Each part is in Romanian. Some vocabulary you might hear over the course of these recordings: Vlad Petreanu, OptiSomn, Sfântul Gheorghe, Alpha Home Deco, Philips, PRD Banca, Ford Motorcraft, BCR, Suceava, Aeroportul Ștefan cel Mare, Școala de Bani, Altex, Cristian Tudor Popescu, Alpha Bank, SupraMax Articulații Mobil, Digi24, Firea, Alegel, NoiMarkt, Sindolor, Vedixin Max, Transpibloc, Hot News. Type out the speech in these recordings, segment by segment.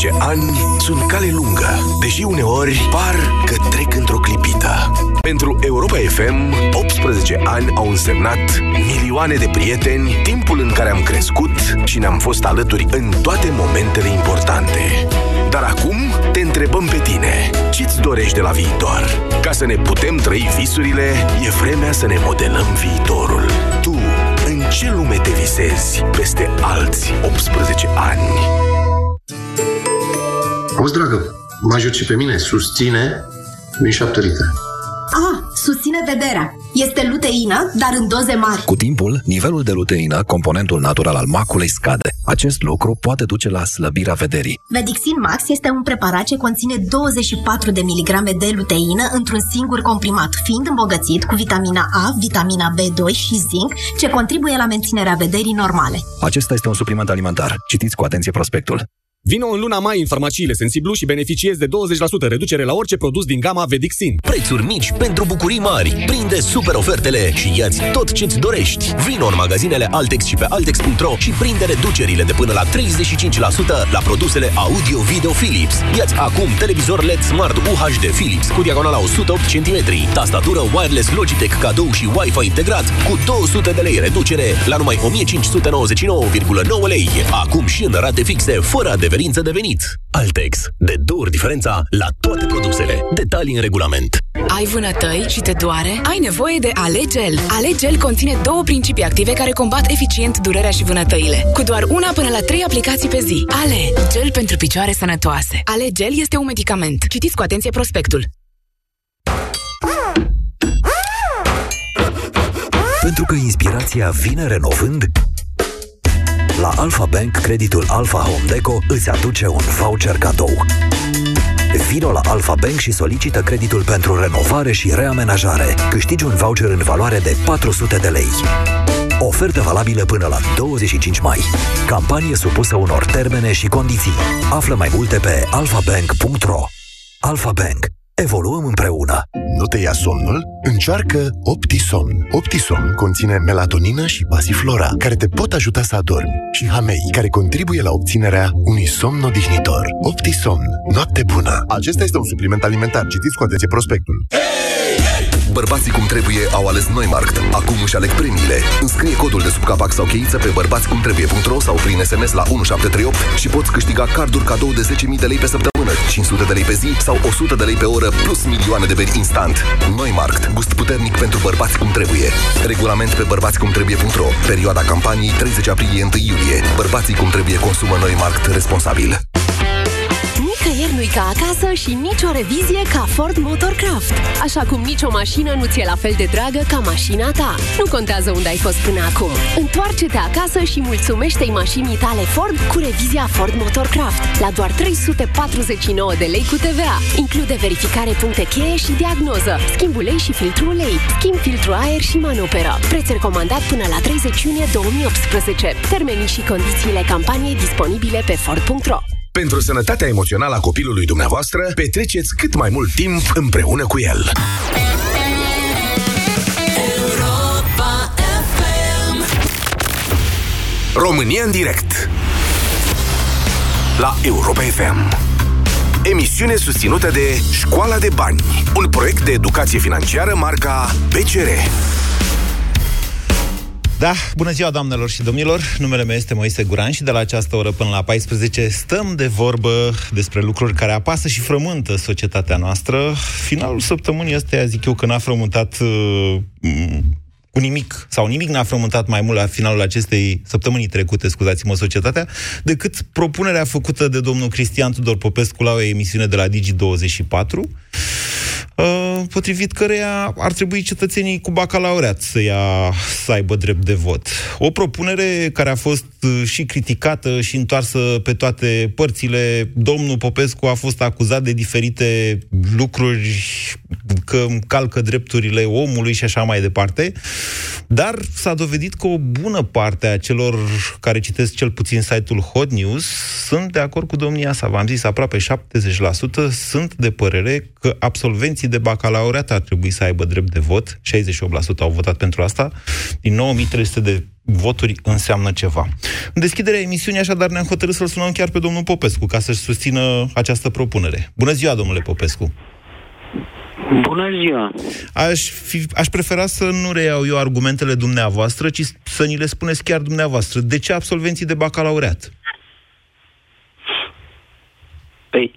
15 ani sunt cale lungă, deși uneori par că trec într-o clipită. Pentru Europa FM, 18 ani au însemnat milioane de prieteni, timpul în care am crescut și ne-am fost alături în toate momentele importante. Dar acum te întrebăm pe tine, ce-ți dorești de la viitor? Ca să ne putem trăi visurile, e vremea să ne modelăm viitorul. Tu, în ce lume te visezi peste alți 18 ani? Auzi, dragă, mă ajut și pe mine, susține din 7 litre. Susține vederea. Este luteină, dar în doze mari. Cu timpul, nivelul de luteină, componentul natural al maculei, scade. Acest lucru poate duce la slăbirea vederii. Vedixin Max este un preparat ce conține 24 de miligrame de luteină într-un singur comprimat, fiind îmbogățit cu vitamina A, vitamina B2 și zinc, ce contribuie la menținerea vederii normale. Acesta este un supliment alimentar. Citiți cu atenție prospectul. Vino în luna mai în farmaciile Sensiblu și beneficiezi de 20% reducere la orice produs din gama Vedixin. Prețuri mici pentru bucurii mari. Prinde super ofertele și ia-ți tot ce-ți dorești. Vino în magazinele Altex și pe Altex.ro și prinde reducerile de până la 35% la produsele audio-video Philips. Ia-ți acum televizor LED Smart UHD de Philips cu diagonala 108 cm, tastatură wireless Logitech cadou și Wi-Fi integrat cu 200 de lei reducere la numai 1599,9 lei. Acum și în rate fixe, fără de referință de venit. Altex. De două ori diferența la toate produsele. Detalii în regulament. Ai vânătăi și te doare? Ai nevoie de Alegel. Alegel conține două principii active care combat eficient durerea și vânătăile. Cu doar una până la 3 aplicații pe zi. Alegel pentru picioare sănătoase. Alegel este un medicament. Citiți cu atenție prospectul. Pentru că inspirația vine renovând, la Alpha Bank, creditul Alpha Home Deco îți aduce un voucher cadou. Vino la Alpha Bank și solicită creditul pentru renovare și reamenajare. Câștigi un voucher în valoare de 400 de lei. Ofertă valabilă până la 25 mai. Campanie supusă unor termene și condiții. Află mai multe pe alphabank.ro. Alpha Bank. Evoluăm împreună. Nu te ia somnul? Încearcă OptiSomn. OptiSomn conține melatonină și pasiflora, care te pot ajuta să adormi, și hamei, care contribuie la obținerea unui somn odihnitor. OptiSomn. Noapte bună. Acesta este un supliment alimentar. Citiți cu atenție prospectul. Hey, hey! Bărbații cum trebuie au ales NoiMarkt. Acum își aleg premiile. Înscrie codul de sub capac sau cheiță pe bărbațicumtrebuie.ro sau prin SMS la 1738 și poți câștiga carduri cadou de 10.000 de lei pe săptămână, 500 de lei pe zi sau 100 de lei pe oră, plus milioane de beri instant. NoiMarkt. Gust puternic pentru bărbați cum trebuie. Regulament pe bărbațicumtrebuie.ro. Perioada campaniei 30 aprilie 1 iulie. Bărbații cum trebuie consumă NoiMarkt responsabil. Nicăieri nu-i ca acasă și nicio revizie ca Ford Motorcraft. Așa cum nicio mașină nu ți-e la fel de dragă ca mașina ta. Nu contează unde ai fost până acum. Întoarce-te acasă și mulțumește-i mașinii tale Ford cu revizia Ford Motorcraft la doar 349 de lei cu TVA. Include verificare puncte cheie și diagnoză, schimb ulei și filtru ulei, schimb filtru aer și manoperă. Preț recomandat până la 30 iunie 2018. Termenii și condițiile campaniei disponibile pe Ford.ro. Pentru sănătatea emoțională a copilului dumneavoastră, petreceți cât mai mult timp împreună cu el. Europa FM. România în direct la Europa FM. Emisiune susținută de Școala de Bani, un proiect de educație financiară marca BCR. Da, bună ziua, doamnelor și domnilor! Numele meu este Moise Guran și de la această oră până la 14 stăm de vorbă despre lucruri care apasă și frământă societatea noastră. Finalul săptămânii ăsteia, zic eu, că n-a frământat cu nimic, sau nimic n-a frământat mai mult la finalul acestei săptămâni trecute, scuzați-mă, societatea, decât propunerea făcută de domnul Cristian Tudor Popescu la o emisiune de la Digi24, potrivit căreia ar trebui cetățenii cu bacalaureat să aibă drept de vot. O propunere care a fost și criticată și întoarsă pe toate părțile. Domnul Popescu a fost acuzat de diferite lucruri că calcă drepturile omului și așa mai departe, dar s-a dovedit că o bună parte a celor care citesc cel puțin site-ul Hot News sunt de acord cu domnia sa. V-am zis, aproape 70% sunt de părere că absolvenții de bacalaureat ar trebui să aibă drept de vot, 68% au votat pentru asta, din 9300 de voturi înseamnă ceva. În deschiderea emisiunii, așadar, ne-am hotărât să-l sunăm chiar pe domnul Popescu, ca să-și susțină această propunere. Bună ziua, domnule Popescu! Bună ziua! Aș prefera să nu reiau eu argumentele dumneavoastră, ci să ni le spuneți chiar dumneavoastră. De ce absolvenții de bacalaureat? Păi,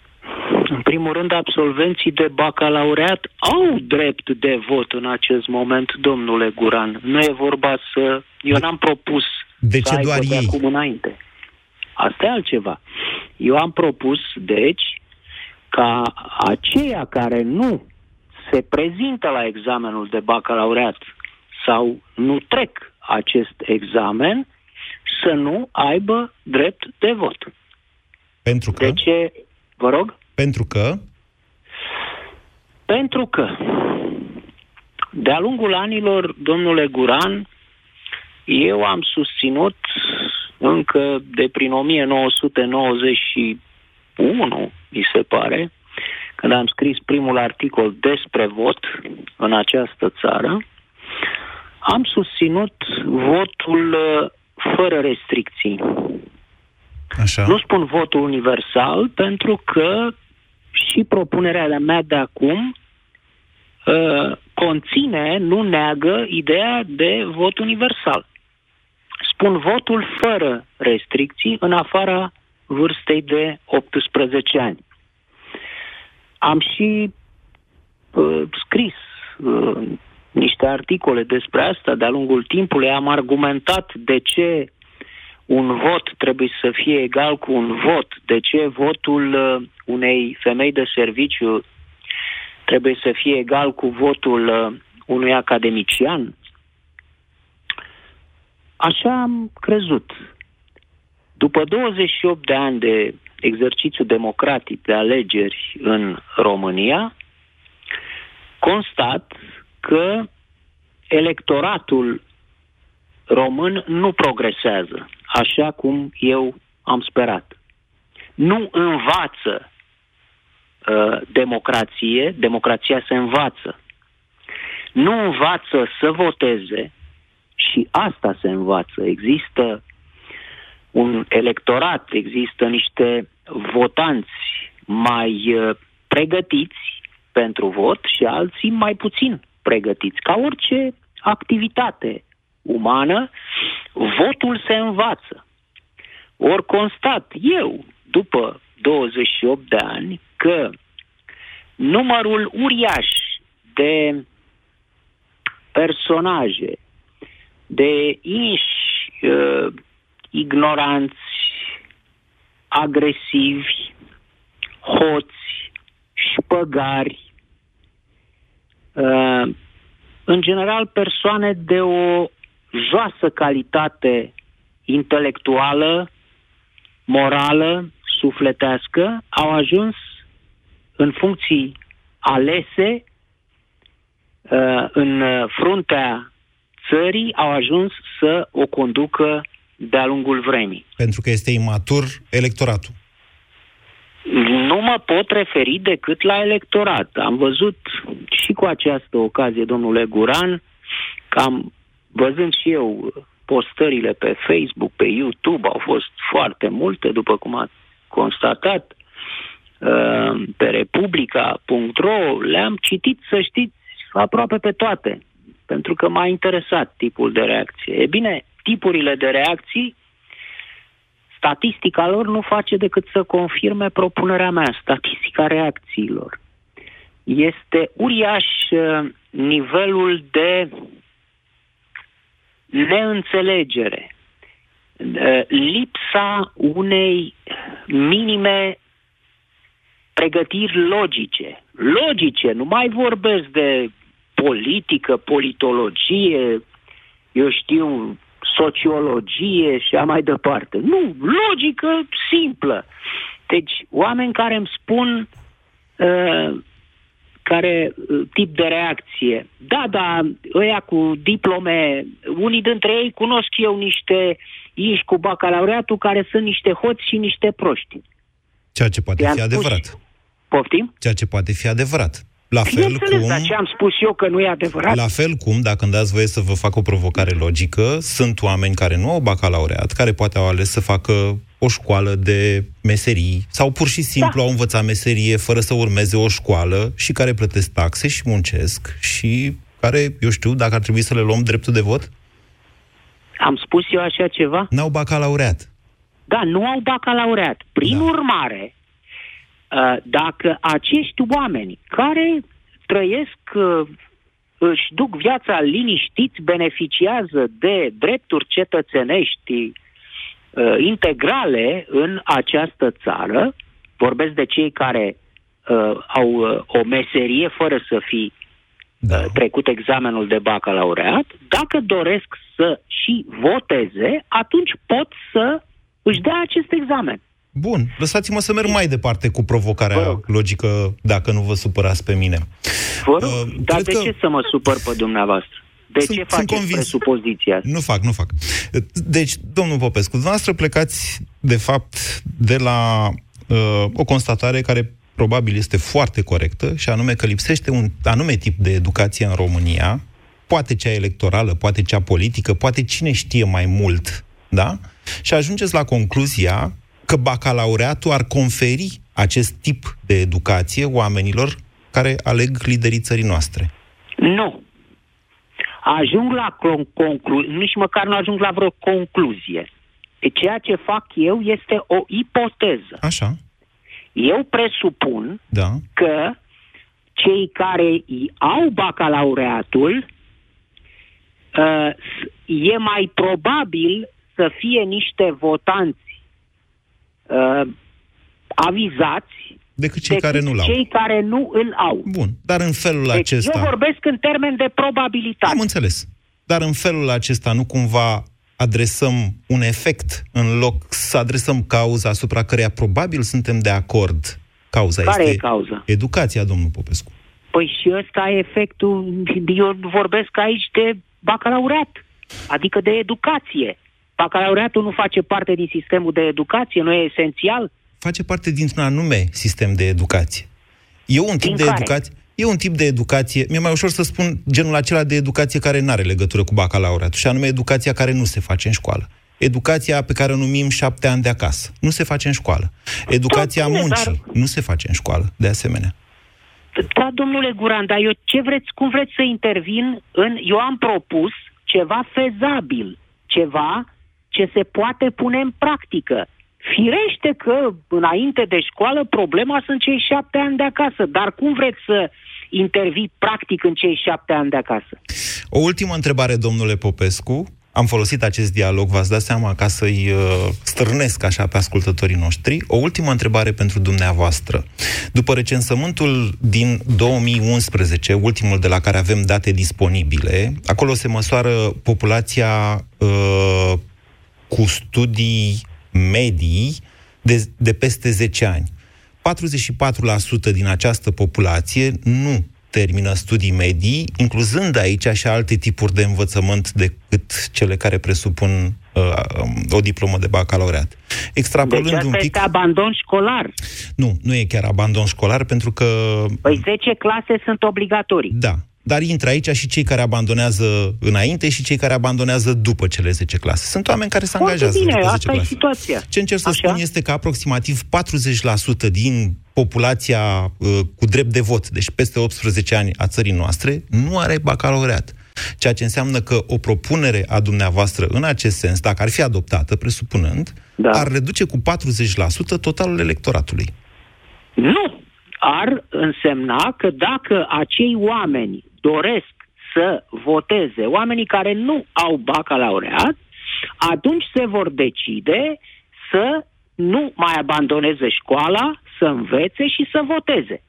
în primul rând, absolvenții de bacalaureat au drept de vot în acest moment, domnule Guran. Nu e vorba să... Eu n-am propus de să ce doar de ei? Acum înainte. Asta e altceva. Eu am propus, deci, ca aceia care nu se prezintă la examenul de bacalaureat sau nu trec acest examen, să nu aibă drept de vot. Pentru că? De ce? Vă rog? Pentru că? Pentru că de-a lungul anilor, domnule Guran, eu am susținut încă de prin 1991, mi se pare, când am scris primul articol despre vot în această țară, am susținut votul fără restricții. Așa. Nu spun votul universal, pentru că și propunerea mea de acum conține, nu neagă, ideea de vot universal. Spun votul fără restricții, în afara vârstei de 18 ani. Am și scris niște articole despre asta de-a lungul timpului, am argumentat de ce un vot trebuie să fie egal cu un vot, de ce votul unei femei de serviciu trebuie să fie egal cu votul unui academician. Așa am crezut. După 28 de ani de exercițiu democratic de alegeri în România, constat că electoratul român nu progresează așa cum eu am sperat. Nu învață democrație, democrația se învață. Nu învață să voteze și asta se învață. Există un electorat, există niște votanți mai pregătiți pentru vot și alții mai puțin pregătiți. Ca orice activitate umană, votul se învață. Ori constat eu, după 28 de ani, că numărul uriaș de personaje, de inși ignoranți, agresivi, hoți, șpăgari, în general persoane de o joasă calitate intelectuală, morală, sufletească, au ajuns în funcții alese în fruntea țării, au ajuns să o conducă de-a lungul vremii. Pentru că este imatur electoratul. Nu mă pot referi decât la electorat. Am văzut și cu această ocazie, domnule Guran, că am văzând și eu postările pe Facebook, pe YouTube, au fost foarte multe, după cum ați constatat, pe republica.ro, le-am citit, să știți, aproape pe toate, pentru că m-a interesat tipul de reacție. E bine, tipurile de reacții, statistica lor nu face decât să confirme propunerea mea, statistica reacțiilor. Este uriaș nivelul de neînțelegere, lipsa unei minime pregătiri logice. Logice, nu mai vorbesc de politică, politologie, eu știu, sociologie și a mai departe. Nu, logică simplă. Deci, oameni care îmi spun care tip de reacție. Da, da, ăia cu diplome, unii dintre ei cunosc eu niște ieși cu bacalaureatul care sunt niște hoți și niște proști. Ceea ce poate fi adevărat. Poftim? Ceea ce poate fi adevărat. La fel înțeles, cum... Dar ce am spus eu că nu e adevărat? La fel cum, dacă îmi dați voie să vă fac o provocare logică, sunt oameni care nu au bacalaureat, care poate au ales să facă o școală de meserii sau pur și simplu au învățat meserie fără să urmeze o școală și care plătesc taxe și muncesc și care, eu știu, dacă ar trebui să le luăm dreptul de vot? Am spus eu așa ceva? N-au bacalaureat. Da, nu au bacalaureat. Prin urmare... Dacă acești oameni care trăiesc, își duc viața liniștiți, beneficiază de drepturi cetățenești integrale în această țară, vorbesc de cei care au o meserie fără să fi trecut examenul de bacalaureat, dacă doresc să și voteze, atunci pot să își dea acest examen. Bun, lăsați-mă să merg mai departe cu provocarea logică, dacă nu vă supărați pe mine. Dar de ce să mă supăr pe dumneavoastră? De ce faceți presupoziția asta? Nu fac. Deci, domnul Popescu, dumneavoastră plecați, de fapt, de la o constatare care probabil este foarte corectă, și anume că lipsește un anume tip de educație în România, poate cea electorală, poate cea politică, poate cine știe mai mult, da? Și ajungeți la concluzia că bacalaureatul ar conferi acest tip de educație oamenilor care aleg liderii țării noastre. Nu. Ajung la concluzie, nici măcar nu ajung la vreo concluzie. Ceea ce fac eu este o ipoteză. Așa. Eu presupun că cei care au bacalaureatul e mai probabil să fie niște votanți avizați decât cei care nu l-au. Cei care nu îl au. Bun, dar în felul acesta... Eu vorbesc în termen de probabilitate. Am înțeles. Dar în felul acesta nu cumva adresăm un efect în loc să adresăm cauza asupra căreia probabil suntem de acord. Cauza care este... cauza? Educația, domnul Popescu. Păi și ăsta e efectul... Eu vorbesc aici de bacalaureat, adică de educație. Bacalaureatul nu face parte din sistemul de educație? Nu e esențial? Face parte dintr-un anume sistem de educație. E un tip de educație... Mi-e mai ușor să spun genul acela de educație care nu are legătură cu bacalaureatul, și anume educația care nu se face în școală. Educația pe care o numim 7 ani de acasă. Nu se face în școală. Educația muncii. Nu se face în școală, de asemenea. Da, domnule Guran, dar eu cum vreți să intervin în... Eu am propus ceva fezabil, ceva ce se poate pune în practică. Firește că înainte de școală problema sunt cei 7 ani de acasă, dar cum vreți să intervii practic în cei 7 ani de acasă? O ultimă întrebare, domnule Popescu. Am folosit acest dialog, v-ați dat seama, ca să-i stârnesc așa pe ascultătorii noștri. O ultimă întrebare pentru dumneavoastră. După recensământul din 2011, ultimul de la care avem date disponibile, acolo se măsoară populația cu studii medii de peste 10 ani. 44% din această populație nu termină studii medii, incluzând aici și alte tipuri de învățământ decât cele care presupun o diplomă de bacalaureat. Extrapolând deci asta un pic... este abandon școlar. Nu e chiar abandon școlar, pentru că... Păi 10 clase sunt obligatorii. Da, dar intră aici și cei care abandonează înainte și cei care abandonează după cele 10 clase. Sunt oameni care se angajează după 10 clase. Asta e situația. Ce încerc să spun este că aproximativ 40% din populația cu drept de vot, deci peste 18 ani a țării noastre, nu are bacalaureat. Ceea ce înseamnă că o propunere a dumneavoastră în acest sens, dacă ar fi adoptată, presupunând, ar reduce cu 40% totalul electoratului. Nu! Ar însemna că dacă acei oameni doresc să voteze, oamenii care nu au bacalaureat, atunci se vor decide să nu mai abandoneze școala, să învețe și să voteze.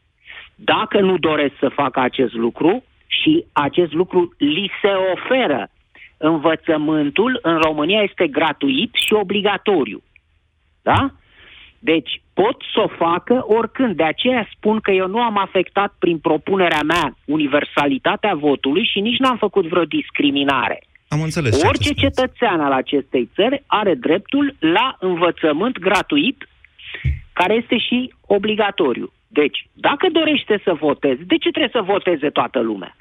Dacă nu doresc să facă acest lucru și acest lucru li se oferă, învățământul în România este gratuit și obligatoriu. Da? Deci, pot să o facă oricând. De aceea spun că eu nu am afectat prin propunerea mea universalitatea votului și nici n-am făcut vreo discriminare. Am înțeles. Orice cetățean al acestei țări are dreptul la învățământ gratuit, care este și obligatoriu. Deci, dacă dorește să voteze, de ce trebuie să voteze toată lumea?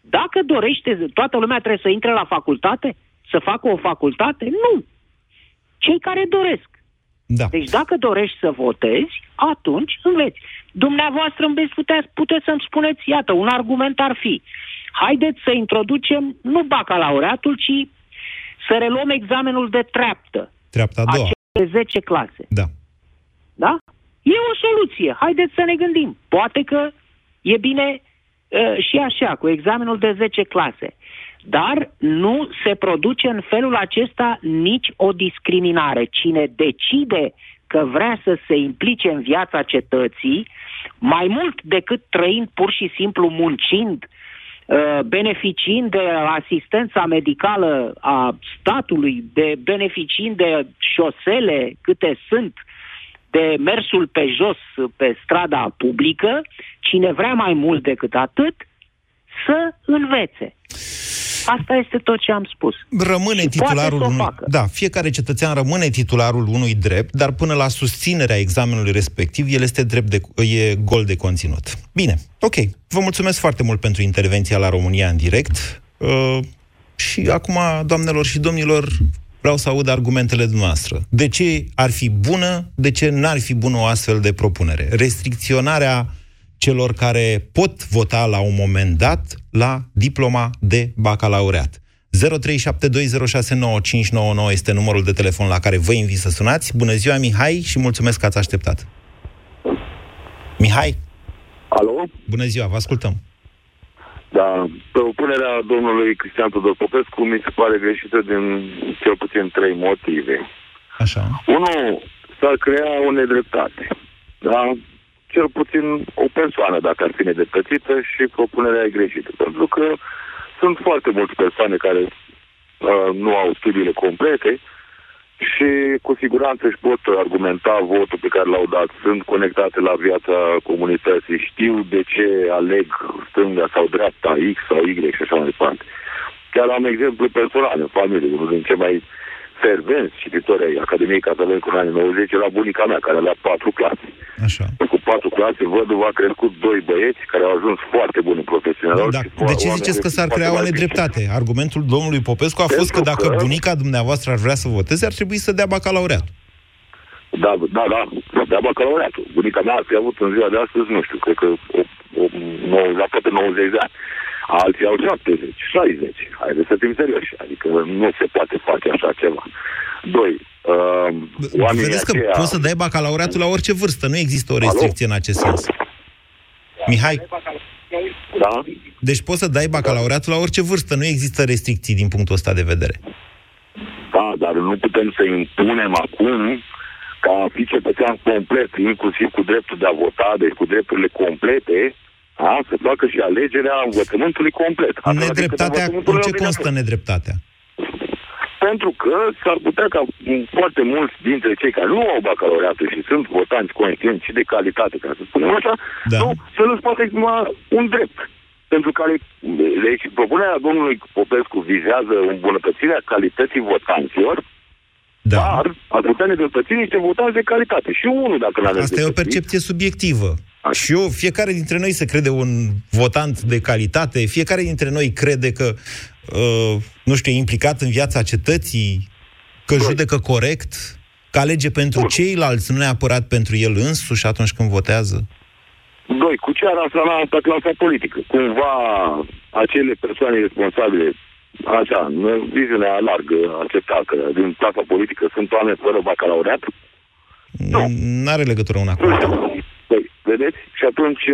Dacă dorește, toată lumea trebuie să intre la facultate? Să facă o facultate? Nu! Cei care doresc. Da. Deci dacă dorești să votezi, atunci înveți. Dumneavoastră îmi puteți să-mi spuneți, iată, un argument ar fi: haideți să introducem nu bacalaureatul, ci să reluăm examenul de treaptă. Treapta a doua. Acele 10 clase. Da. Da? E o soluție. Haideți să ne gândim. Poate că e bine și așa, cu examenul de 10 clase. Dar nu se produce în felul acesta nici o discriminare. Cine decide că vrea să se implice în viața cetății, mai mult decât trăind pur și simplu muncind, beneficiind de asistența medicală a statului, beneficiind de șosele câte sunt, de mersul pe jos pe strada publică, cine vrea mai mult decât atât, să învețe. Asta este tot ce am spus. Rămâne titularul unui... Da, fiecare cetățean rămâne titularul unui drept, dar până la susținerea examenului respectiv, el este e gol de conținut. Bine, ok. Vă mulțumesc foarte mult pentru intervenția la România în direct. Și acum, doamnelor și domnilor, vreau să aud argumentele dumneavoastră. De ce ar fi bună, de ce n-ar fi bună o astfel de propunere? Restricționarea celor care pot vota la un moment dat la diploma de bacalaureat. 0372069599 este numărul de telefon la care vă invit să sunați. Bună ziua, Mihai, și mulțumesc că ați așteptat. Mihai? Alo? Bună ziua, vă ascultăm. Da, propunerea domnului Cristian Tudor Popescu mi se pare greșită din cel puțin 3 motive. Așa. 1. S-ar crea o nedreptate. Da? Cel puțin o persoană, dacă ar fi nedreptățită, și propunerea e greșită. Pentru că sunt foarte multe persoane care nu au studiile complete și cu siguranță își pot argumenta votul pe care l-au dat. Sunt conectate la viața comunității, știu de ce aleg stânga sau dreapta, X sau Y și așa mai departe. Chiar am exemplu personal în familie, unul din cei mai fervenți cititori ai Academiei Catalan în anii 90 era bunica mea, care avea 4 clase. Așa. Cu 4 clase, văduva a crescut 2 băieți care au ajuns foarte buni profesionali. Da, de ce ziceți că s-ar crea o nedreptate? Argumentul domnului Popescu a fost că dacă bunica dumneavoastră ar vrea să voteze, ar trebui să dea bacalaureat. Da, dea bacalaureatul. Bunica mea ar fi avut în ziua de astăzi, nu știu, cred că la toate 90 de ani. Alții au 70, 60. Haideți să fim serioși. Adică nu se poate face așa ceva. 2. Vedeți că aceea... poți să dai bacalaureatul la orice vârstă. Nu există o restricție. Alo? În acest sens. Mihai? Da? Deci poți să dai bacalaureatul la orice vârstă. Nu există restricții din punctul ăsta de vedere. Da, dar nu putem să impunem acum ca a fi cetățean complet, inclusiv cu dreptul de a vota, deci cu drepturile complete, să facă și alegerea învățământului complet. Nedreptatea, în ce constă nedreptatea? Pentru că s-ar putea ca foarte mulți dintre cei care nu au bacalaureatul și sunt votanți conștienți și de calitate, ca să spunem așa, da, nu, să nu-ți poate exprima un drept. Pentru care, deci, propunerea domnului Popescu vizează îmbunătățirea calității votanților, da, dar ar putea nedreptăți niște votanți de calitate. Și unul, dacă n-a nedreptățit... Asta e o percepție subiectivă. Așa. Și eu, fiecare dintre noi se crede un votant de calitate, fiecare dintre noi crede că, nu știu, e implicat în viața cetății, că judecă corect, că alege pentru ceilalți, nu neapărat pentru el însuși atunci când votează. 2. Cu ce ar însemna asta clasa politică? Cumva acele persoane responsabile, așa, în viziunea largă, acceptată, din clasa politică, sunt oameni fără bacalaureat? Nu. N-are legătură una cu alta. Vedeți? Și atunci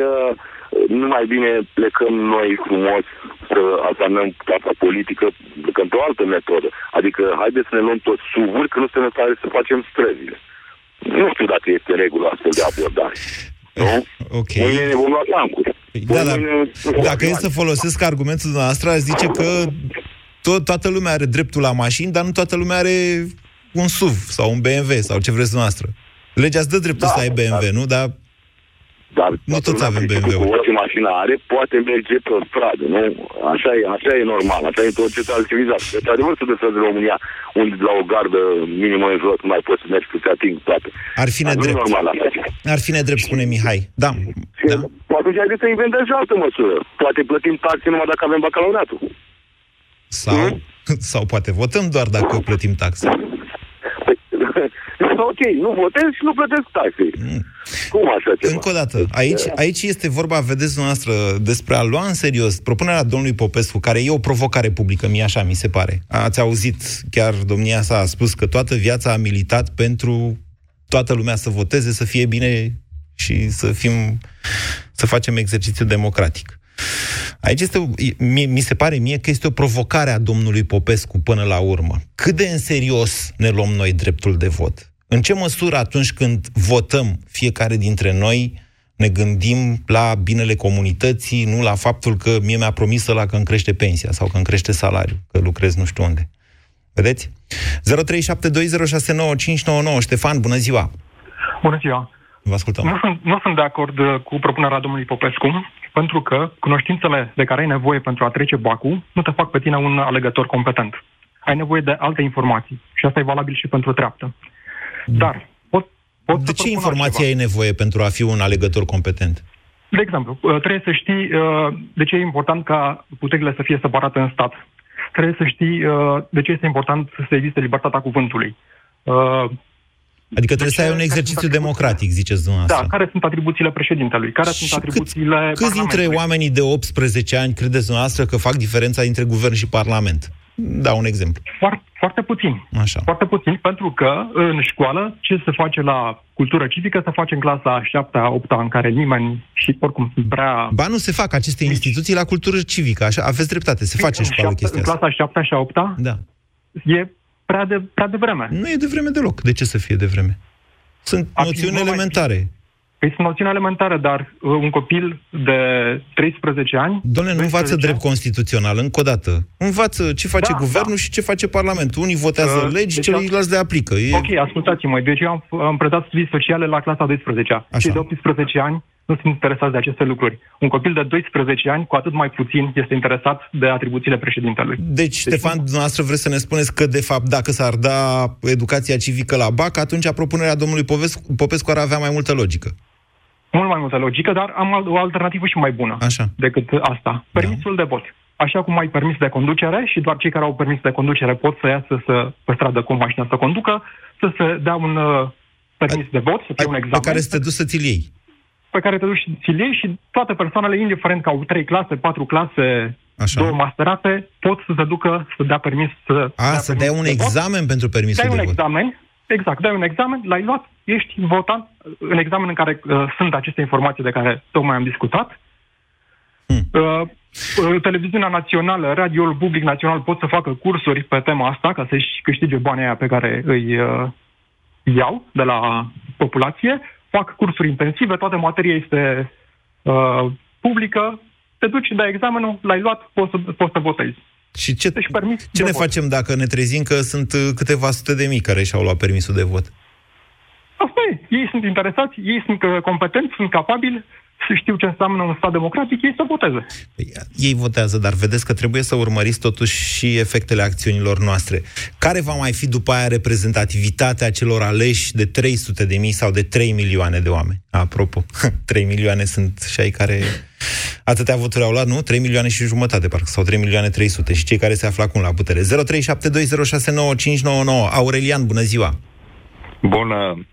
nu mai bine plecăm noi frumos să asanăm clasa politică, plecăm pe o altă metodă. Adică haideți să ne luăm toți suvuri, că nu suntem în stare să facem străzile. Nu știu dacă este regulă astfel de abordare. Nu? Ok. Noi ne vom lua tancuri. Da, dacă e să folosesc argumentul dumneavoastră, aș zice că toată lumea are dreptul la mașini, dar nu toată lumea are un SUV sau un BMW sau ce vreți dumneavoastră. Legea îți dă dreptul să ai BMW, nu? Dar nu toți avem BMW. Orice mașină are, poate merge pe stradă, nu? Așa e normal, așa e tot ce s-a civilizat. Deci, adevăr, se desfășoară în România, unde la o gardă minimă în jos, nu mai poți să mergi să te atingi toate. Ar fi nedrept. Ar fi nedrept, spune Mihai. Da. Atunci ai zis să inventăm și altă măsură. Poate plătim taxe numai dacă avem bacalaureatul. Sau poate votăm doar dacă plătim taxe. Ok, nu votez și nu plătesc taxe. Cum așa ceva? Încă o dată, aici este vorba, vedeți noastră, despre a lua în serios propunerea domnului Popescu, care e o provocare publică, mie așa mi se pare. Ați auzit, chiar domnia sa a spus că toată viața a militat pentru toată lumea să voteze, să fie bine și să facem exercițiu democratic. Aici mi se pare mie că este o provocare a domnului Popescu până la urmă. Cât de în serios ne luăm noi dreptul de vot? În ce măsură atunci când votăm fiecare dintre noi ne gândim la binele comunității, nu la faptul că mie mi-a promis ăla că îmi crește pensia sau că îmi crește salariul, că lucrez nu știu unde. Vedeți? 0372069599. Ștefan, bună ziua! Bună ziua! Vă ascultăm. Nu sunt de acord cu propunerea domnului Popescu, pentru că cunoștințele de care ai nevoie pentru a trece bacul nu te fac pe tine un alegător competent. Ai nevoie de alte informații și asta e valabil și pentru treaptă. Dar pot de ce informații ai nevoie pentru a fi un alegător competent? De exemplu, trebuie să știi de ce e important ca puterile să fie separate în stat. Trebuie să știi de ce este important să existe libertatea cuvântului. Adică trebuie să ai un exercițiu democratic, ziceți dumneavoastră. Da, care sunt atribuțiile președintelui? Care sunt atribuțiile câți dintre oamenii de 18 ani credeți dumneavoastră că fac diferența dintre guvern și parlament? Da, un exemplu. Foarte puțin. Așa. Foarte puțin, pentru că în școală ce se face la cultură civică se face în clasa 7-a, 8-a, în care nimeni și oricum prea... Ba nu se fac aceste instituții la cultură civică, așa, aveți dreptate, se face în școală chestia asta. În clasa 7-a și 8-a? Da. E prea de vreme. Nu e de vreme deloc. De ce să fie de vreme? Sunt noțiuni elementare. Păi sunt noțiuni elementare, dar un copil de 13 ani... Doamne, nu învață drept constituțional, încă o dată. Învață ce face guvernul și ce face parlamentul. Unii votează legi, deci ceilalți le aplică. Ok, ascultați-mă. Deci eu am predat studii sociale la clasa 12-a. Cei de 18 ani nu sunt interesați de aceste lucruri. Un copil de 12 ani, cu atât mai puțin, este interesat de atribuțiile președintelui. Deci, Ștefan, dumneavoastră vreți să ne spuneți că, de fapt, dacă s-ar da educația civică la BAC, atunci propunerea domnului Popescu ar avea mai multă logică. Mult mai multă logică, dar am o alternativă și mai bună decât asta. Permisul de vot. Așa cum ai permis de conducere și doar cei care au permis de conducere pot să iasă pe stradă cu mașina să conducă, să se dea un permis de vot, să fie un examen. Pe care să te duci să ți-l iei. Pe care te duci și ți-l iei și toate persoanele, indiferent că au 3 clase, 4 clase, 2 masterate, pot să se ducă să dea permis să... să dea un examen pentru permisul de vot. Dai un examen, exact, dai un examen, l-ai luat, ești votant în examen în care sunt aceste informații de care tocmai am discutat. Televiziunea națională, radioul public național pot să facă cursuri pe tema asta ca să-și câștige banii aia pe care îi iau de la populație. Fac cursuri intensive, toată materia este publică, te duci, dai examenul, l-ai luat, poți să votezi. Și ce ne facem dacă ne trezim că sunt câteva sute de mii care și-au luat permisul de vot? Asta e. Ei sunt interesați, ei sunt competenți, sunt capabili să știu ce înseamnă un stat democratic, ei să voteze. Ei votează, dar vedeți că trebuie să urmăriți totuși și efectele acțiunilor noastre. Care va mai fi după aia reprezentativitatea celor aleși de 300.000 sau de 3 milioane de oameni? Apropo, 3 milioane sunt și ai care... Atâtea voturi au luat, nu? 3 milioane și jumătate, parcă, sau 3 milioane 300 și cei care se află acum la putere. 0372069599. Aurelian, bună ziua! Bună!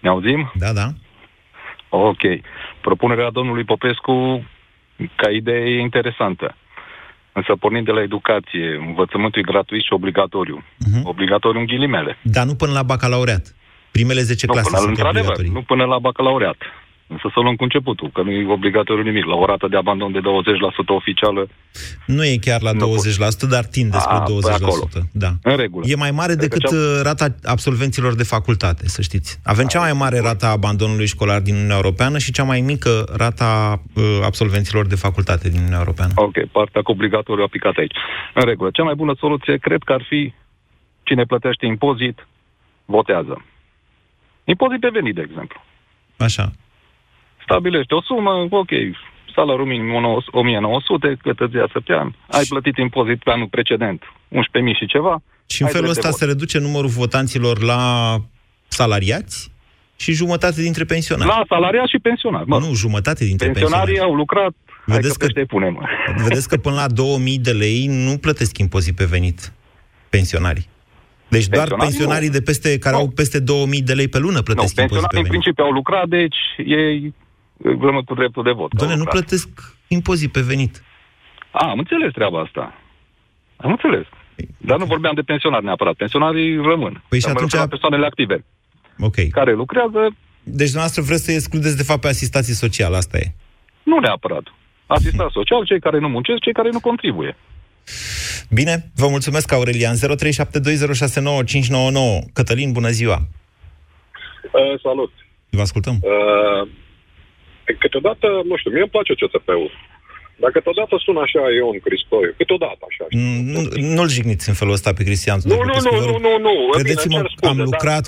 Ne auzim? Da, da. Ok. Propunerea domnului Popescu ca idee e interesantă. Însă pornind de la educație, învățământul e gratuit și obligatoriu. Obligatoriu în ghilimele. Dar nu până la bacalaureat. Primele 10 clase sunt obligatorii. Nu până la bacalaureat. Însă să luăm cu începutul, că nu e obligatoriu nimic. La o rată de abandon de 20% oficială... Nu e chiar la 20%, dar tinde spre 20%. Acolo. Da. În regulă. E mai mare decât rata absolvenților de facultate, să știți. Avem cea mai mare rata abandonului școlar din Uniunea Europeană și cea mai mică rata absolvenților de facultate din Uniunea Europeană. Ok, partea cu obligatoriu aplicată aici. În regulă. Cea mai bună soluție, cred că ar fi cine plătește impozit, votează. Impozit pe venit, de exemplu. Așa. Stabilește o sumă, ok, salariul minim 1900, cât îți iasă pe an, ai plătit impozit pe anul precedent, 11.000 și ceva. Și în felul ăsta se reduce numărul votanților la salariați și jumătate dintre pensionari. La salariați și pensionari. Bă. Nu, jumătate dintre pensionarii au lucrat, vedeți că te punem. Vedeți că până la 2000 de lei nu plătesc impozit pe venit pensionarii. Deci doar pensionarii de peste, care au peste 2000 de lei pe lună plătesc impozit pe venit. Pensionarii în principiu au lucrat, deci ei rămân cu dreptul de vot. Doamne, nu plătesc impozit pe venit. A, am înțeles treaba asta. Am înțeles. Dar nu vorbeam de pensionari neapărat. Pensionarii rămân. Păi și atunci... persoanele active. Ok. Care lucrează... Deci dumneavoastră vreți să excludeți de fapt pe asistații sociali, asta e? Nu neapărat. Asistați social, cei care nu muncesc, cei care nu contribuie. Bine, vă mulțumesc, Aurelian. 0372069599. Cătălin, bună ziua! Salut! Vă ascultăm. Câteodată, nu știu, mie îmi place CSP-ul. Dacă câteodată sună așa Ion Cristoiu, câteodată așa. Nu-l jigniți în felul ăsta pe Cristian. Nu. Credeți-mă, am lucrat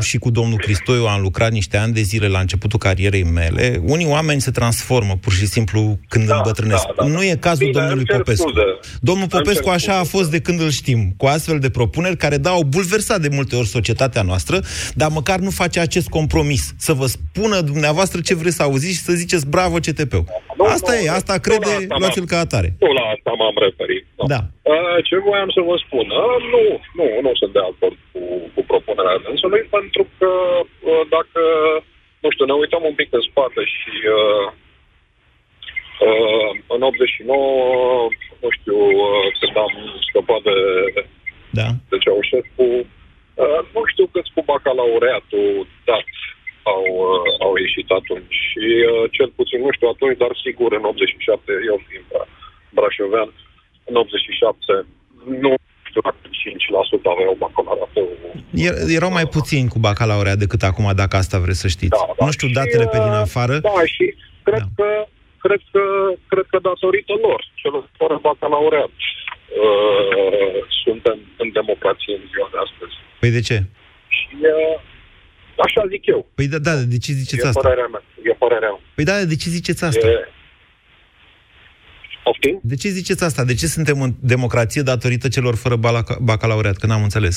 și cu domnul Cristoiu, am lucrat niște ani de zile la începutul carierei mele. Unii oameni se transformă, pur și simplu, când îmbătrânesc. Nu e cazul domnului Popescu. Domnul Popescu așa a fost de când îl știm, cu astfel de propuneri care au bulversat de multe ori societatea noastră, dar măcar nu face acest compromis. Să vă spună dumneavoastră ce vreți să auziți și să ziceți bravo CTP-ul. Asta e, asta crede. Luați-l ca atare. Nu la asta m-am referit. No. Da. Ce voiam să vă spun? Nu sunt de acord cu propunerea dânsului, pentru că dacă, nu știu, ne uităm un pic în spate și în 89, nu știu, când am scăpat de Ceaușescu, nu știu câți cu bacalaureatul dat au ieșit atunci și cel puțin, nu știu atunci, dar sigur în 87, eu fiind brașovean, în 87 nu știu dacă 5% aveau bacalaureatul. Erau mai puțini cu bacalaurea decât acum, dacă asta vreți să știți. Da, nu știu și, datele pe din afară. Da, și cred că datorită lor, celor fără bacalaureat, suntem în democrație în ziua de astăzi. Păi de ce? Și... așa zic eu. Păi da, de ce ziceți asta? E părerea mea. Păi da, de ce ziceți asta? Okay. De ce ziceți asta? De ce suntem în democrație datorită celor fără bacalaureat? Că n-am înțeles.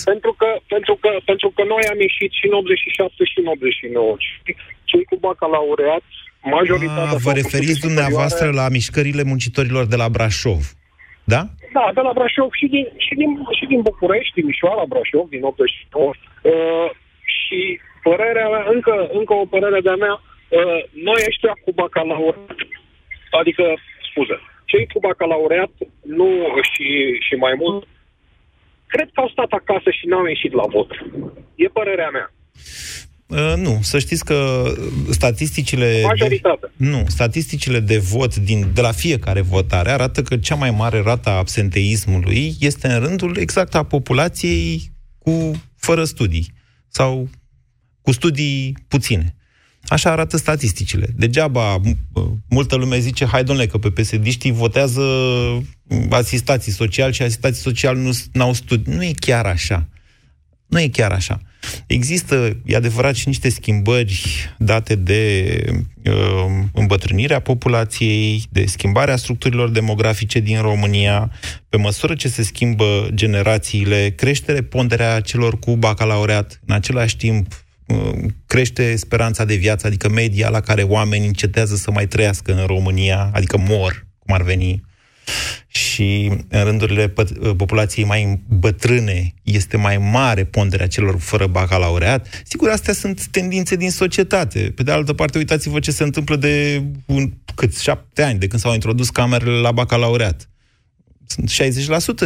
Pentru că noi am ieșit și în 87 și în 89. Cei cu bacalaureat, majoritatea... Vă referiți dumneavoastră la mișcările muncitorilor de la Brașov, da? Da, de la Brașov și din București, din Mișoara, Brașov, din 89. Și... părerea mea, încă o părere de-a mea, noi ăștia cu bacalaureat, adică, scuze, cei cu bacalaureat nu, și mai mult, cred că au stat acasă și n-au ieșit la vot. E părerea mea. Nu, să știți că statisticile de vot de la fiecare votare arată că cea mai mare rată a absenteismului este în rândul exact a populației fără studii sau cu studii puține. Așa arată statisticile. Degeaba multă lume zice, hai domnule, că pe PSD-știi votează asistații sociali și asistații sociali nu au studii. Nu e chiar așa. Nu e chiar așa. Există, e adevărat, și niște schimbări date de îmbătrânirea populației, de schimbarea structurilor demografice din România. Pe măsură ce se schimbă generațiile, crește ponderea celor cu bacalaureat. În același timp, crește speranța de viață, adică media la care oamenii încetează să mai trăiască în România, adică mor, cum ar veni, și în rândurile populației mai bătrâne este mai mare ponderea celor fără bacalaureat. Sigur, astea sunt tendințe din societate. Pe de altă parte, uitați-vă ce se întâmplă de 7 ani, de când s-au introdus camerele la bacalaureat. Sunt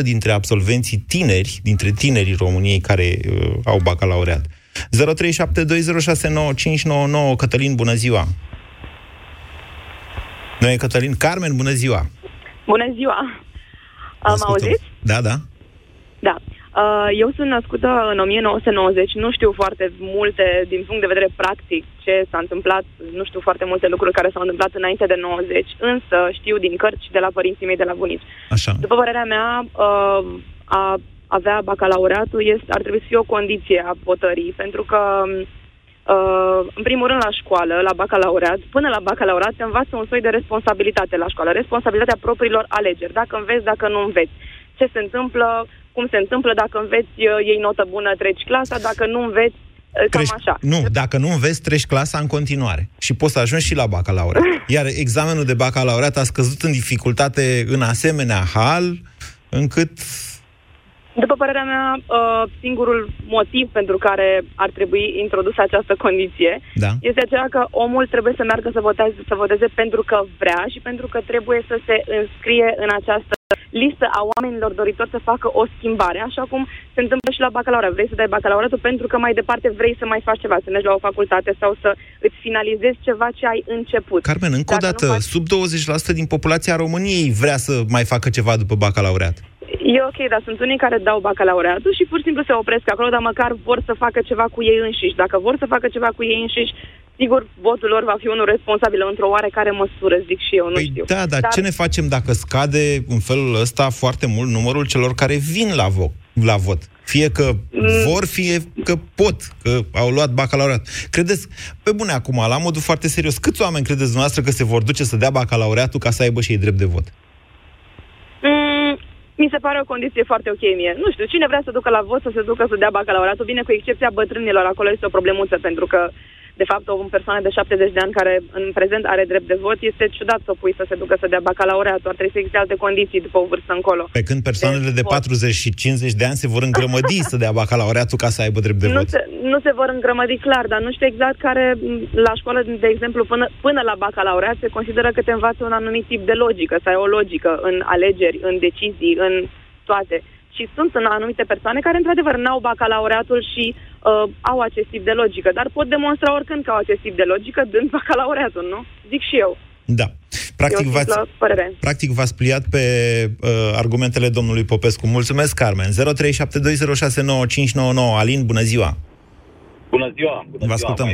60% dintre absolvenții tineri, dintre tinerii României care au bacalaureat. 0372069599. Cătălin, bună ziua! Noi e Cătălin. Carmen, bună ziua! Bună ziua! Mă auziți? Da. Eu sunt născută în 1990, nu știu foarte multe din punct de vedere practic ce s-a întâmplat, nu știu foarte multe lucruri care s-au întâmplat înainte de 90, însă știu din cărți și de la părinții mei, de la bunici. Așa. După părerea mea, a avea bacalaureatul ar trebui să fie o condiție a votării, pentru că În primul rând la școală, la bacalaureat, până la bacalaureat te învață un soi de responsabilitate la școală, responsabilitatea propriilor alegeri, dacă înveți, dacă nu înveți, ce se întâmplă, cum se întâmplă, dacă înveți iei notă bună, treci clasa, dacă nu înveți, cam așa. Nu, dacă nu înveți, treci clasa în continuare și poți să ajungi și la bacalaureat. Iar examenul de bacalaureat a scăzut în dificultate în asemenea hal, încât... După părerea mea, singurul motiv pentru care ar trebui introdusă această condiție este aceea că omul trebuie să meargă să voteze pentru că vrea și pentru că trebuie să se înscrie în această listă a oamenilor doritori să facă o schimbare, așa cum se întâmplă și la bacalaureat. Vrei să dai bacalaureatul pentru că mai departe vrei să mai faci ceva, să mergi la o facultate sau să îți finalizezi ceva ce ai început. Carmen, încă o dată, sub 20% din populația României vrea să mai facă ceva după bacalaureat. E ok, dar sunt unii care dau bacalaureatul și pur și simplu se opresc acolo, dar măcar vor să facă ceva cu ei înșiși. Dacă vor să facă ceva cu ei înșiși, sigur, votul lor va fi unul responsabil într-o oarecare măsură, zic și eu, nu știu. Da, dar ce ne facem dacă scade în felul ăsta foarte mult numărul celor care vin la vot? Fie că vor, fie că pot, că au luat bacalaureat. Credeți, pe bune acum, la modul foarte serios, câți oameni credeți dumneavoastră că se vor duce să dea bacalaureatul ca să aibă și ei drept de vot? Mi se pare o condiție foarte ok mie. Nu știu, cine vrea să ducă la vot, să se ducă să dea bacalaureatul, bine, cu excepția bătrânilor, acolo este o problemuță, pentru că, de fapt, o persoană de 70 de ani care în prezent are drept de vot, este ciudat să o pui să se ducă să dea bacalaureatul, ar trebui să existe alte condiții după o vârstă încolo. Pe când persoanele de 40 și 50 de ani se vor îngrămădi să dea bacalaureatul ca să aibă drept de vot. Nu se vor îngrămădi, clar, dar nu știu exact care, la școală, de exemplu, până la bacalaureat se consideră că te învață un anumit tip de logică, să ai o logică în alegeri, în decizii, în toate. Și sunt anumite persoane care, într-adevăr, n-au bacalaureatul și au acest tip de logică, dar pot demonstra oricând că au acest tip de logică dând bacalaureatul, nu? Zic și eu. Da. Practic v-ați pliat pe argumentele domnului Popescu. Mulțumesc, Carmen. 0372069599. Alin, bună ziua! Bună ziua! Vă ascultăm!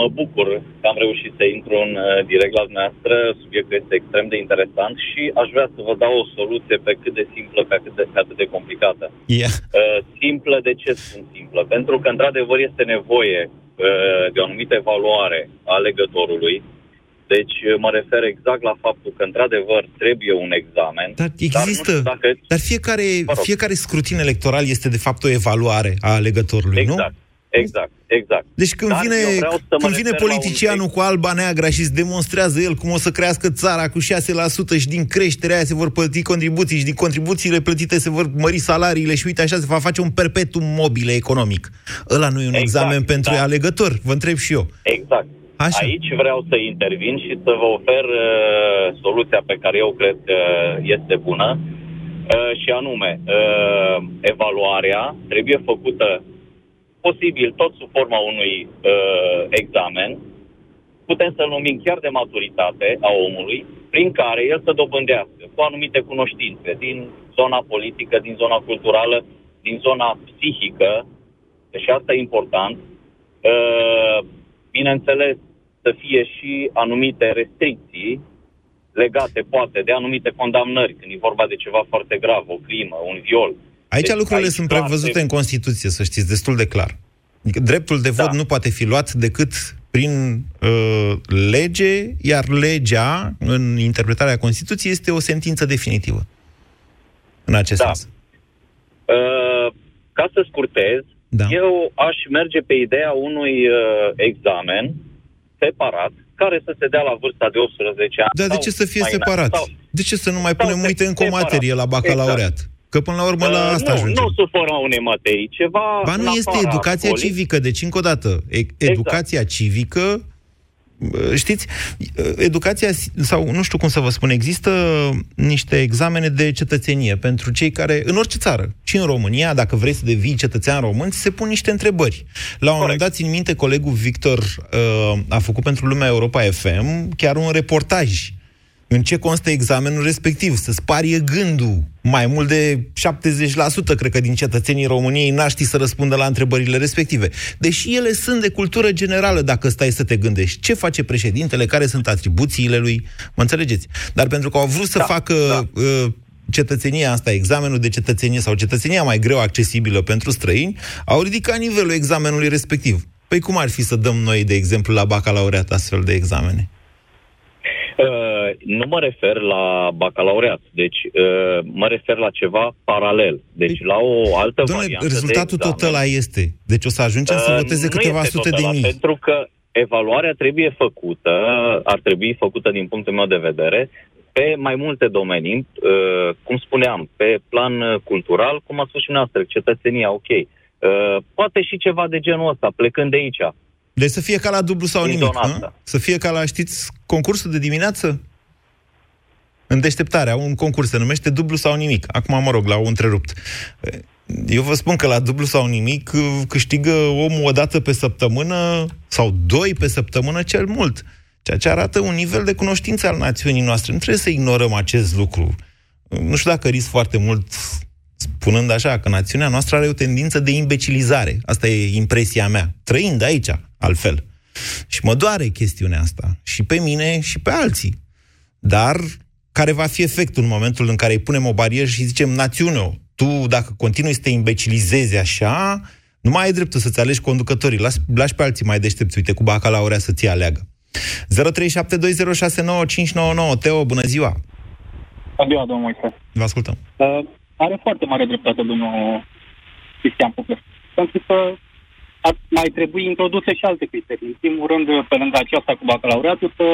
Mă bucur că am reușit să intru în direct la dumneavoastră. Subiectul este extrem de interesant și aș vrea să vă dau o soluție pe cât de simplă, pe atât de complicată. Yeah. Simplă, de ce spun simplă? Pentru că, într-adevăr, este nevoie de o anumită evaluare a alegătorului. Deci mă refer exact la faptul că, într-adevăr, trebuie un examen. Dar există. Dar fiecare scrutin electoral este, de fapt, o evaluare a alegătorului, exact. Nu? Exact. Deci când vine politicianul cu alba neagră și îți demonstrează el cum o să crească țara cu 6% și din creșterea aia se vor plăti contribuții și din contribuțiile plătite se vor mări salariile și uite așa se va face un perpetuum mobile economic. Ăla nu e un examen pentru alegător, vă întreb și eu. Exact. Așa. Aici vreau să intervin și să vă ofer soluția pe care eu cred că este bună și anume evaluarea trebuie făcută posibil tot sub forma unui examen, putem să-l numim chiar de maturitate a omului, prin care el să dobândească cu anumite cunoștințe din zona politică, din zona culturală, din zona psihică, și asta e important, bineînțeles să fie și anumite restricții legate poate de anumite condamnări, când e vorba de ceva foarte grav, o crimă, un viol. Aici lucrurile sunt prevăzute în Constituție, să știți, destul de clar. Dreptul de vot nu poate fi luat decât prin lege, iar legea, în interpretarea Constituției, este o sentință definitivă. În acest sens. Ca să scurtez, eu aș merge pe ideea unui examen separat, care să se dea la vârsta de 18 ani. Dar de ce să fie separat? De ce să nu mai punem, uite, încă o materie la bacalaureat? Exact. Că până la urmă la asta ajungem. Nu sub forma unei materii, ceva... Ba nu este educația civică, deci încă o dată, educația civică, știți, educația, sau nu știu cum să vă spun, există niște examene de cetățenie pentru cei care, în orice țară, și în România, dacă vrei să devii cetățean român, se pun niște întrebări. La un moment dat, țin minte, colegul Victor a făcut pentru Lumea Europa FM chiar un reportaj. În ce constă examenul respectiv? Să sparie gândul. Mai mult de 70%, cred că, din cetățenii României n-ar ști să răspundă la întrebările respective. Deși ele sunt de cultură generală, dacă stai să te gândești. Ce face președintele? Care sunt atribuțiile lui? Mă înțelegeți? Dar pentru că au vrut să facă cetățenia asta, examenul de cetățenie sau cetățenia mai greu accesibilă pentru străini, au ridicat nivelul examenului respectiv. Pe Păi cum ar fi să dăm noi, de exemplu, la bacalaureat astfel de examene? Nu mă refer la bacalaureat, deci mă refer la ceva paralel, deci la o altă variantă. Rezultatul tot ăla este. Deci o să ajungem să voteze câteva sute de mii. Pentru că evaluarea trebuie făcută, ar trebui făcută din punctul meu de vedere, pe mai multe domenii, cum spuneam, pe plan cultural, cum a spus și noastră, cetățenia, ok. Poate și ceva de genul ăsta, plecând de aici. Deci să fie ca la dublu sau nimic, nu? Să fie ca la, știți, concursul de dimineață? În deșteptarea, un concurs se numește dublu sau nimic. Acum, mă rog, l-au întrerupt. Eu vă spun că la dublu sau nimic câștigă omul o dată pe săptămână sau doi pe săptămână cel mult. Ceea ce arată un nivel de cunoștință al națiunii noastre. Nu trebuie să ignorăm acest lucru. Nu știu dacă risc foarte mult spunând așa, că națiunea noastră are o tendință de imbecilizare. Asta e impresia mea, trăind aici, altfel. Și mă doare chestiunea asta. Și pe mine, și pe alții. Dar care va fi efectul în momentul în care îi punem o barieră și zicem, națiune, tu dacă continui să te imbecilizezi așa, nu mai ai dreptul să-ți alegi conducătorii. Lași pe alții mai deștepți. Uite, cu bacalaurea să-ți aleagă. 0372069599. Teo, bună ziua! Bună ziua, domnul Moise. Vă ascultăm. Are foarte mare dreptate domnul Cristian Popescu. Pentru că ar mai trebui introduse și alte criterii. În primul rând, pe lângă aceasta cu bacalaureatul, că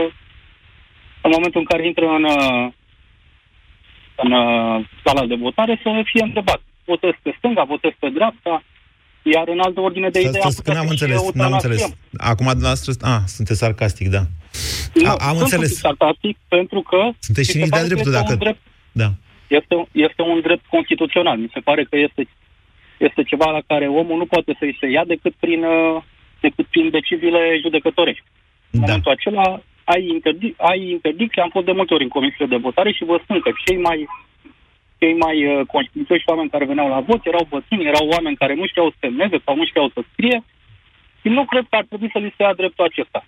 în momentul în care intră în sala de votare să fie întrebat. Votez pe stânga, votez pe dreapta, iar în altă ordine de idei... N-am înțeles. Acum dumneavoastră... sunteți sarcastic, da. Am înțeles. Sarcastic pentru că... Sunteți și nici de-a dreptul dacă... Da. Este un drept constituțional. Mi se pare că este ceva la care omul nu poate să-i se ia decât prin deciziile judecătorești. Da. În momentul acela ai interdicție. Am fost de multe ori în comisiile de votare și vă spun că cei mai conștiincioși oameni care veneau la vot erau bătrâni, erau oameni care nu știau să semneze sau nu știau să scrie și nu cred că ar trebui să li se ia dreptul acesta.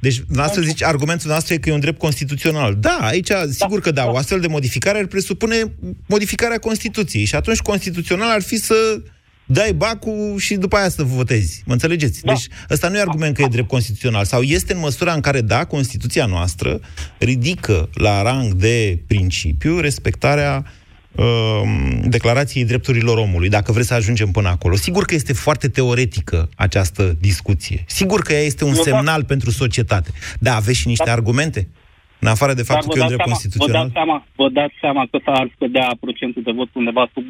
Deci, noastră zici, argumentul nostru e că e un drept constituțional. Da, aici, sigur că da, o astfel de modificare ar presupune modificarea Constituției. Și atunci, constituțional ar fi să dai bacul și după aia să votezi. Mă înțelegeți? Da. Deci, ăsta nu e argument că e drept constituțional. Sau este în măsura în care, da, Constituția noastră ridică la rang de principiu respectarea Declarației drepturilor omului, dacă vreți să ajungem până acolo. Sigur că este foarte teoretică această discuție. Sigur că ea este un semnal pentru societate. Da, aveți și niște argumente? În afară de faptul că e un drept constituțional? Vă dați seama că ar scădea procentul de vot undeva sub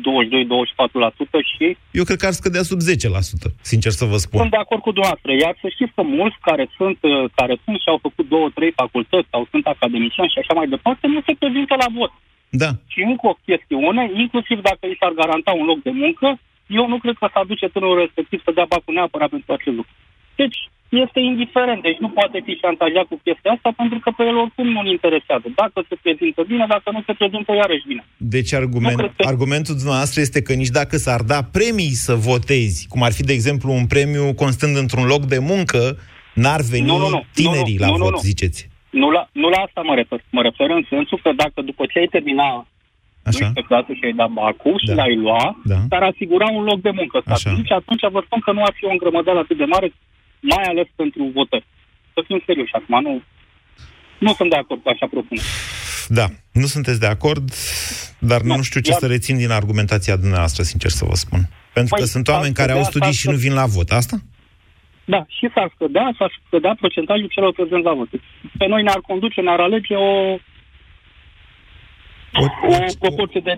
22-24% și... Eu cred că ar scădea sub 10%, sincer să vă spun. Sunt de acord cu dumneavoastră, iar să știți că mulți care sunt și au făcut 2-3 facultăți sau sunt academiciani și așa mai departe, nu se prezintă la vot. Da. Și încă o chestiune, inclusiv dacă i s-ar garanta un loc de muncă, eu nu cred că s-ar duce tânărul respectiv să dea bacul neapărat pentru acest lucru. Deci este indiferent, deci nu poate fi șantajat cu chestia asta pentru că pe el oricum nu-l interesează. Dacă se prezintă bine, dacă nu se prezintă iarăși bine. Deci argumentul dumneavoastră este că nici dacă s-ar da premii să votezi, cum ar fi de exemplu un premiu constând într-un loc de muncă, n-ar veni tinerii la vot, ziceți. Nu la asta mă refer. Mă refer în sensul că dacă după ce ai terminat pe clasă și ai dat bacul și l-ai luat, s-ar asigura un loc de muncă. Și atunci vă spun că nu ar fi o îngrămădeală atât de mare, mai ales pentru votări. Să fim serios acum, nu sunt de acord cu așa propun. Da, nu sunteți de acord, dar nu știu ce să rețin din argumentația dumneavoastră, sincer să vă spun. Pentru că sunt oameni care au studii și nu vin la vot. Asta? Da, și s-ar scădea procentajul celor prezenți la vot. Pe noi ne-ar conduce, ne-ar alege o proporție de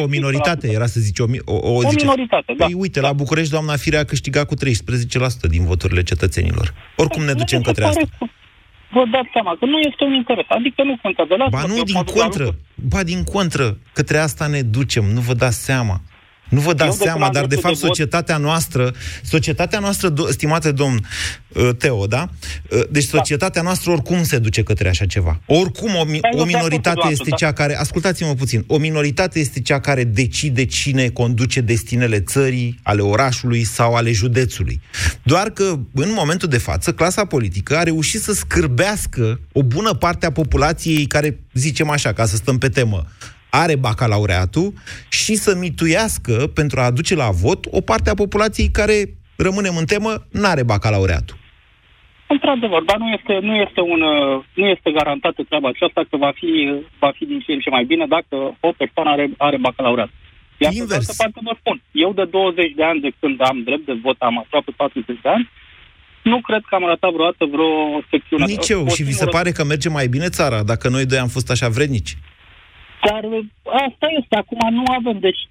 12%. O minoritate, era să zici. O minoritate, da. Păi, uite, la București, doamna Firea a câștigat cu 13% din voturile cetățenilor. Oricum ne ducem către asta. Vă dați seama că nu este un interes, adică nu contează. Ba, din contră, către asta ne ducem, nu vă dați seama. Nu vă dați seama, dar de fapt societatea noastră, stimate domn Teo, da? Deci societatea noastră oricum se duce către așa ceva. Oricum o minoritate este cea care, ascultați-mă puțin, o minoritate este cea care decide cine conduce destinele țării, ale orașului sau ale județului. Doar că în momentul de față, clasa politică a reușit să scârbească o bună parte a populației care, zicem așa, ca să stăm pe temă, are bacalaureatul și să mituiască, pentru a aduce la vot, o parte a populației care, rămânem în temă, n-are bacalaureatul. Într-adevăr, dar nu este garantată treaba aceasta, că va fi din ce în ce mai bine dacă o persoană are bacalaureat. Iar pe altă parte vă spun, eu de 20 de ani de când am drept de vot, am aproape 40 de ani, nu cred că am ratat vreodată vreo secțiune. Nici eu. Și vi se pare că merge mai bine țara, dacă noi doi am fost așa vrednici? Dar asta este, acum nu avem, deci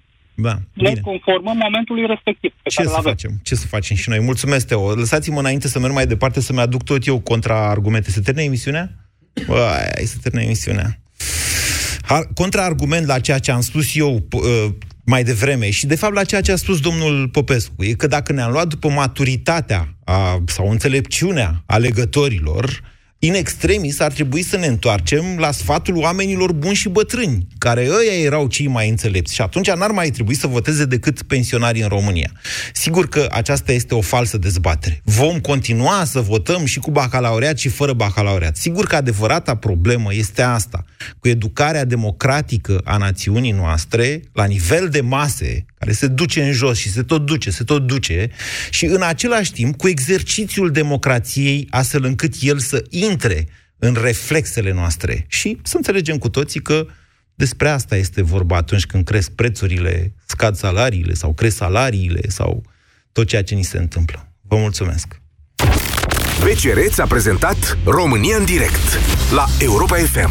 ne conformăm momentului respectiv. Ce să facem? Ce să facem și noi? Mulțumesc, Teo. Lăsați-mă, înainte să merg mai departe, să-mi aduc tot eu contraargumente. Se termină emisiunea? Se termină emisiunea. Contraargument la ceea ce am spus eu mai devreme și, de fapt, la ceea ce a spus domnul Popescu, e că dacă ne-am luat după maturitatea sau înțelepciunea alegătorilor, in extremis ar trebui să ne întoarcem la sfatul oamenilor buni și bătrâni, care ăia erau cei mai înțelepți, și atunci n-ar mai trebui să voteze decât pensionarii în România. Sigur că aceasta este o falsă dezbatere. Vom continua să votăm și cu bacalaureat și fără bacalaureat. Sigur că adevărata problemă este asta, cu educarea democratică a națiunii noastre, la nivel de mase, care se duce în jos și se tot duce, și în același timp cu exercițiul democrației, astfel încât el să intre în reflexele noastre. Și să înțelegem cu toții că despre asta este vorba atunci când cresc prețurile, scad salariile sau cresc salariile sau tot ceea ce ni se întâmplă. Vă mulțumesc! BCR ți-a prezentat România în direct la Europa FM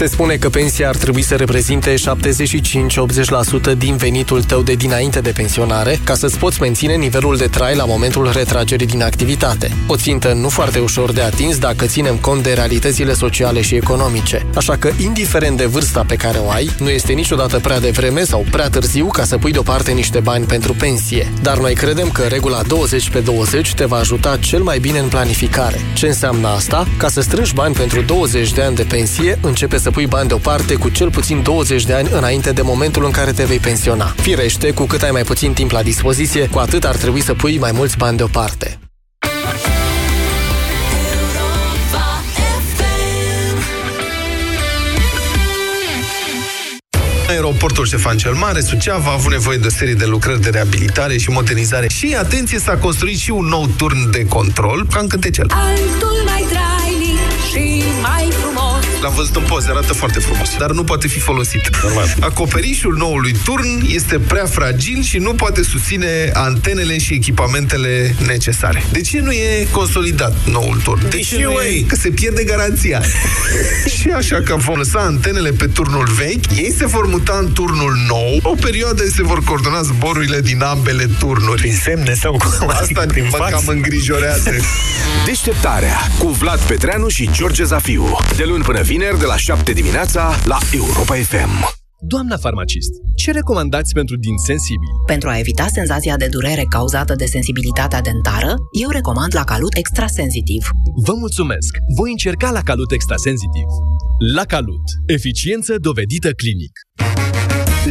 Se spune că pensia ar trebui să reprezinte 75-80% din venitul tău de dinainte de pensionare, ca să-ți poți menține nivelul de trai la momentul retragerii din activitate. O țintă nu foarte ușor de atins dacă ținem cont de realitățile sociale și economice. Așa că, indiferent de vârsta pe care o ai, nu este niciodată prea devreme sau prea târziu ca să pui deoparte niște bani pentru pensie. Dar noi credem că regula 20/20 te va ajuta cel mai bine în planificare. Ce înseamnă asta? Ca să strângi bani pentru 20 de ani de pensie, începe să pui bani deoparte cu cel puțin 20 de ani înainte de momentul în care te vei pensiona. Firește, cu cât ai mai puțin timp la dispoziție, cu atât ar trebui să pui mai mulți bani deoparte. Aeroportul Ștefan cel Mare, Suceava, a avut nevoie de o serie de lucrări de reabilitare și modernizare. Și, atenție, s-a construit și un nou turn de control, ca în Cântecel. Altul mai trainic și mai frumos. L-am văzut în poze, arată foarte frumos, dar nu poate fi folosit. Normal. Acoperișul noului turn este prea fragil și nu poate susține antenele și echipamentele necesare. De ce nu e consolidat noul turn? De ce nu e? Că se pierde garanția. Și așa că vom lăsa antenele pe turnul vechi, ei se vor muta în turnul nou, o perioadă se vor coordona zborurile din ambele turnuri. Prin semne sau cum? Asta mă cam îngrijorează. Deșteptarea cu Vlad Petreanu și George Zafiu. De luni până vineri de la 7 dimineața la Europa FM. Doamna farmacist, ce recomandați pentru dinți sensibili? Pentru a evita senzația de durere cauzată de sensibilitatea dentară, eu recomand Lacalut Extrasensitiv. Vă mulțumesc! Voi încerca Lacalut Extrasensitiv. Lacalut. Eficiență dovedită clinic.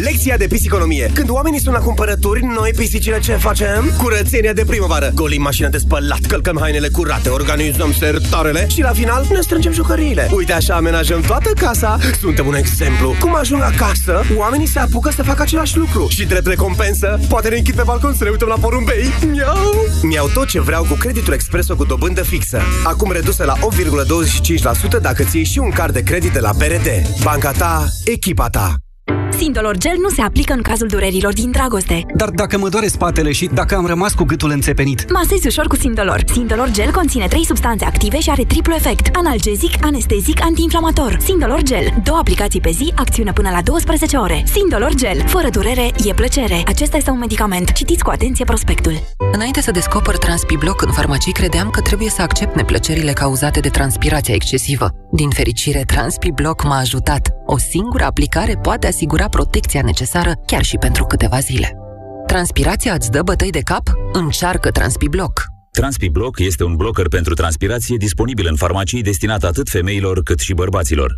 Lecția de pisiconomie. Când oamenii sunt la cumpărături, noi pisicile ce facem? Curățenia de primăvară. Golim mașina de spălat, călcăm hainele curate, organizăm sertarele și la final ne strângem jucăriile. Uite așa amenajăm toată casa. Suntem un exemplu. Cum ajung acasă, oamenii se apucă să facă același lucru. Și drept recompensă, poate ne închid pe balcon să ne uităm la porumbei. Miau! Mi-au tot ce vreau cu creditul Expresso cu dobândă fixă. Acum redusă la 8,25% dacă ții și un card de credit de la PRD. Banca ta, echipa ta. Sindolor Gel nu se aplică în cazul durerilor din dragoste. Dar dacă mă doare spatele și dacă am rămas cu gâtul înțepenit? Masez ușor cu Sindolor. Sindolor Gel conține 3 substanțe active și are triplu efect: analgezic, anestezic, antiinflamator. Sindolor Gel. 2 aplicații pe zi, acțiune până la 12 ore. Sindolor Gel. Fără durere, e plăcere. Acesta este un medicament. Citiți cu atenție prospectul. Înainte să descoper Transpibloc în farmacii, credeam că trebuie să accept neplăcerile cauzate de transpirația excesivă. Din fericire, Transpibloc m-a ajutat. O singură aplicare poate asigura protecția necesară chiar și pentru câteva zile. Transpirația îți dă bătăi de cap? Încearcă Transpibloc. Transpibloc este un blocker pentru transpirație disponibil în farmacii, destinat atât femeilor cât și bărbaților.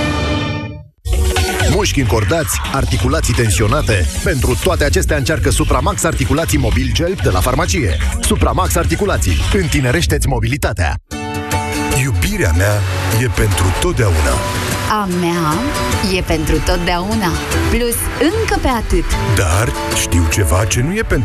Mușchi încordați, articulații tensionate. Pentru toate acestea încearcă SupraMax Articulații Mobil Gel de la farmacie. SupraMax Articulații. Întinerește-ți mobilitatea. Iubirea mea e pentru totdeauna. A mea e pentru totdeauna. Plus încă pe atât. Dar știu ceva ce nu e pentru